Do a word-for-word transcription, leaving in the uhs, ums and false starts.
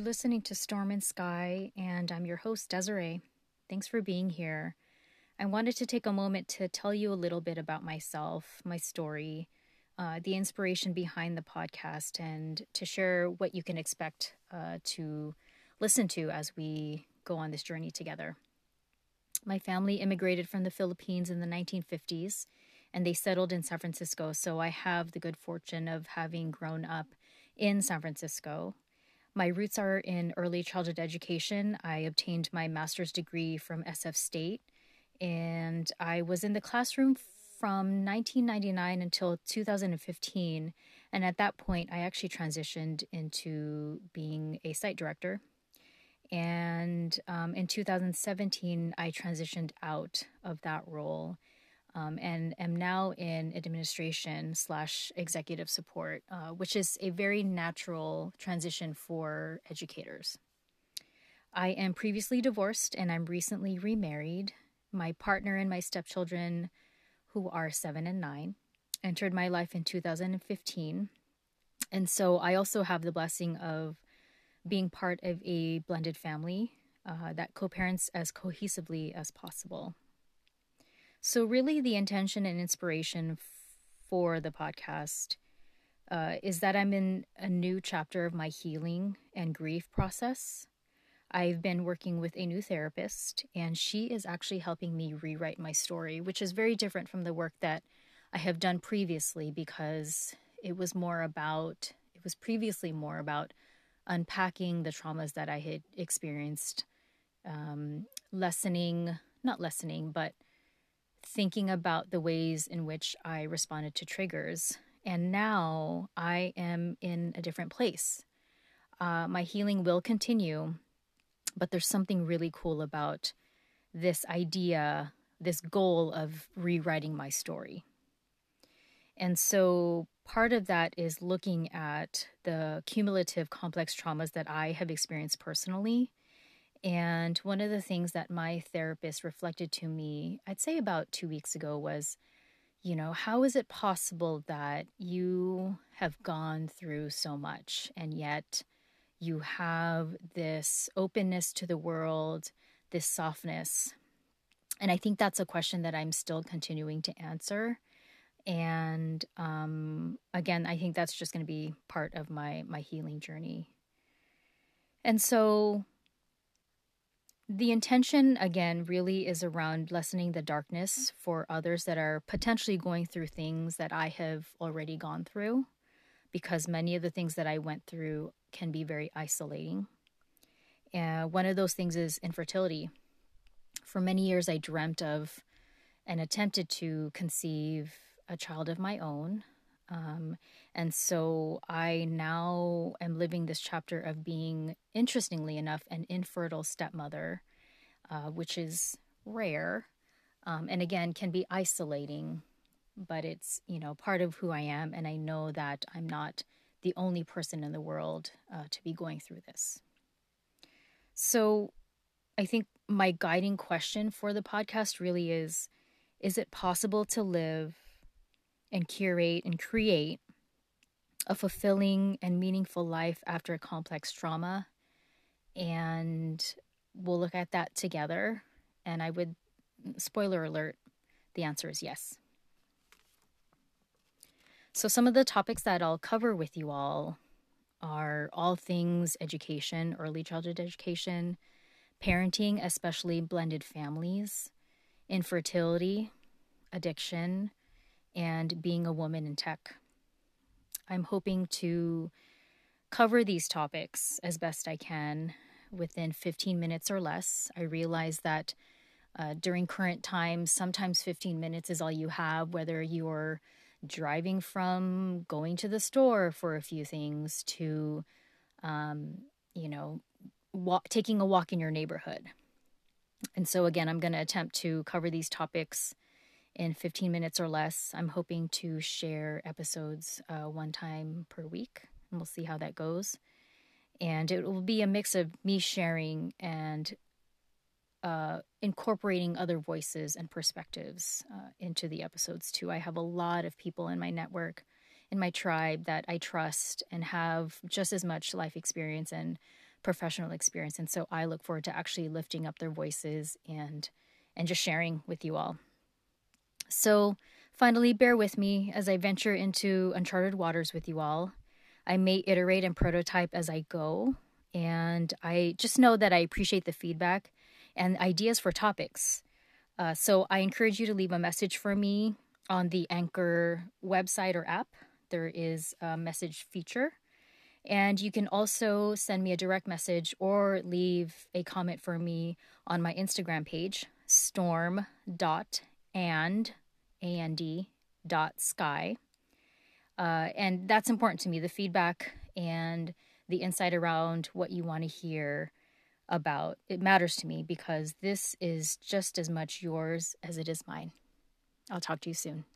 You're listening to Storm and Sky, and I'm your host, Desiree. Thanks for being here. I wanted to take a moment to tell you a little bit about myself, my story, uh, the inspiration behind the podcast, and to share what you can expect uh, to listen to as we go on this journey together. My family immigrated from the Philippines in the nineteen fifties, and they settled in San Francisco, so I have the good fortune of having grown up in San Francisco. My roots are in early childhood education. I obtained my master's degree from S F State, and I was in the classroom from nineteen ninety-nine until two thousand fifteen. And at that point, I actually transitioned into being a site director. And um, in two thousand seventeen, I transitioned out of that role um, and am now in administration slash executive support, uh, which is a very natural transition for educators. I am previously divorced and I'm recently remarried. My partner and my stepchildren, who are seven and nine, entered my life in two thousand fifteen. And so I also have the blessing of being part of a blended family uh, that co-parents as cohesively as possible. So really the intention and inspiration for the podcast uh, is that I'm in a new chapter of my healing and grief process. I've been working with a new therapist, and she is actually helping me rewrite my story, which is very different from the work that I have done previously because it was more about, it was previously more about unpacking the traumas that I had experienced, um, lessening, not lessening, but thinking about the ways in which I responded to triggers. And now I am in a different place. Uh, my healing will continue. But there's something really cool about this idea, this goal of rewriting my story. And so part of that is looking at the cumulative complex traumas that I have experienced personally. And one of the things that my therapist reflected to me, I'd say about two weeks ago, was, you know, how is it possible that you have gone through so much and yet you have this openness to the world, this softness? And I think that's a question that I'm still continuing to answer. And um, again, I think that's just going to be part of my, my healing journey. And so the intention, again, really is around lessening the darkness for others that are potentially going through things that I have already gone through, because many of the things that I went through can be very isolating. Uh, one of those things is infertility. For many years, I dreamt of and attempted to conceive a child of my own. Um, and so I now am living this chapter of being, interestingly enough, an infertile stepmother, uh, which is rare, um, and again, can be isolating. But it's, you know, part of who I am, and I know that I'm not the only person in the world uh, to be going through this. So I think my guiding question for the podcast really is, is it possible to live and curate and create a fulfilling and meaningful life after a complex trauma? And we'll look at that together. And I would, spoiler alert, the answer is yes. So some of the topics that I'll cover with you all are all things education, early childhood education, parenting, especially blended families, infertility, addiction, and being a woman in tech. I'm hoping to cover these topics as best I can within fifteen minutes or less. I realize that uh, during current times, sometimes fifteen minutes is all you have, whether you're driving from going to the store for a few things to, um, you know, walk, taking a walk in your neighborhood. And so again, I'm going to attempt to cover these topics in fifteen minutes or less. I'm hoping to share episodes uh, one time per week, and we'll see how that goes. And it will be a mix of me sharing and Uh, incorporating other voices and perspectives uh, into the episodes too. I have a lot of people in my network, in my tribe that I trust and have just as much life experience and professional experience. And so I look forward to actually lifting up their voices and and just sharing with you all. So finally, bear with me as I venture into uncharted waters with you all. I may iterate and prototype as I go. And I just know that I appreciate the feedback and ideas for topics. Uh, so I encourage you to leave a message for me on the Anchor website or app. There is a message feature. And you can also send me a direct message or leave a comment for me on my Instagram page, storm dot and dot sky. Uh, and that's important to me, the feedback and the insight around what you want to hear about. It matters to me because this is just as much yours as it is mine. I'll talk to you soon.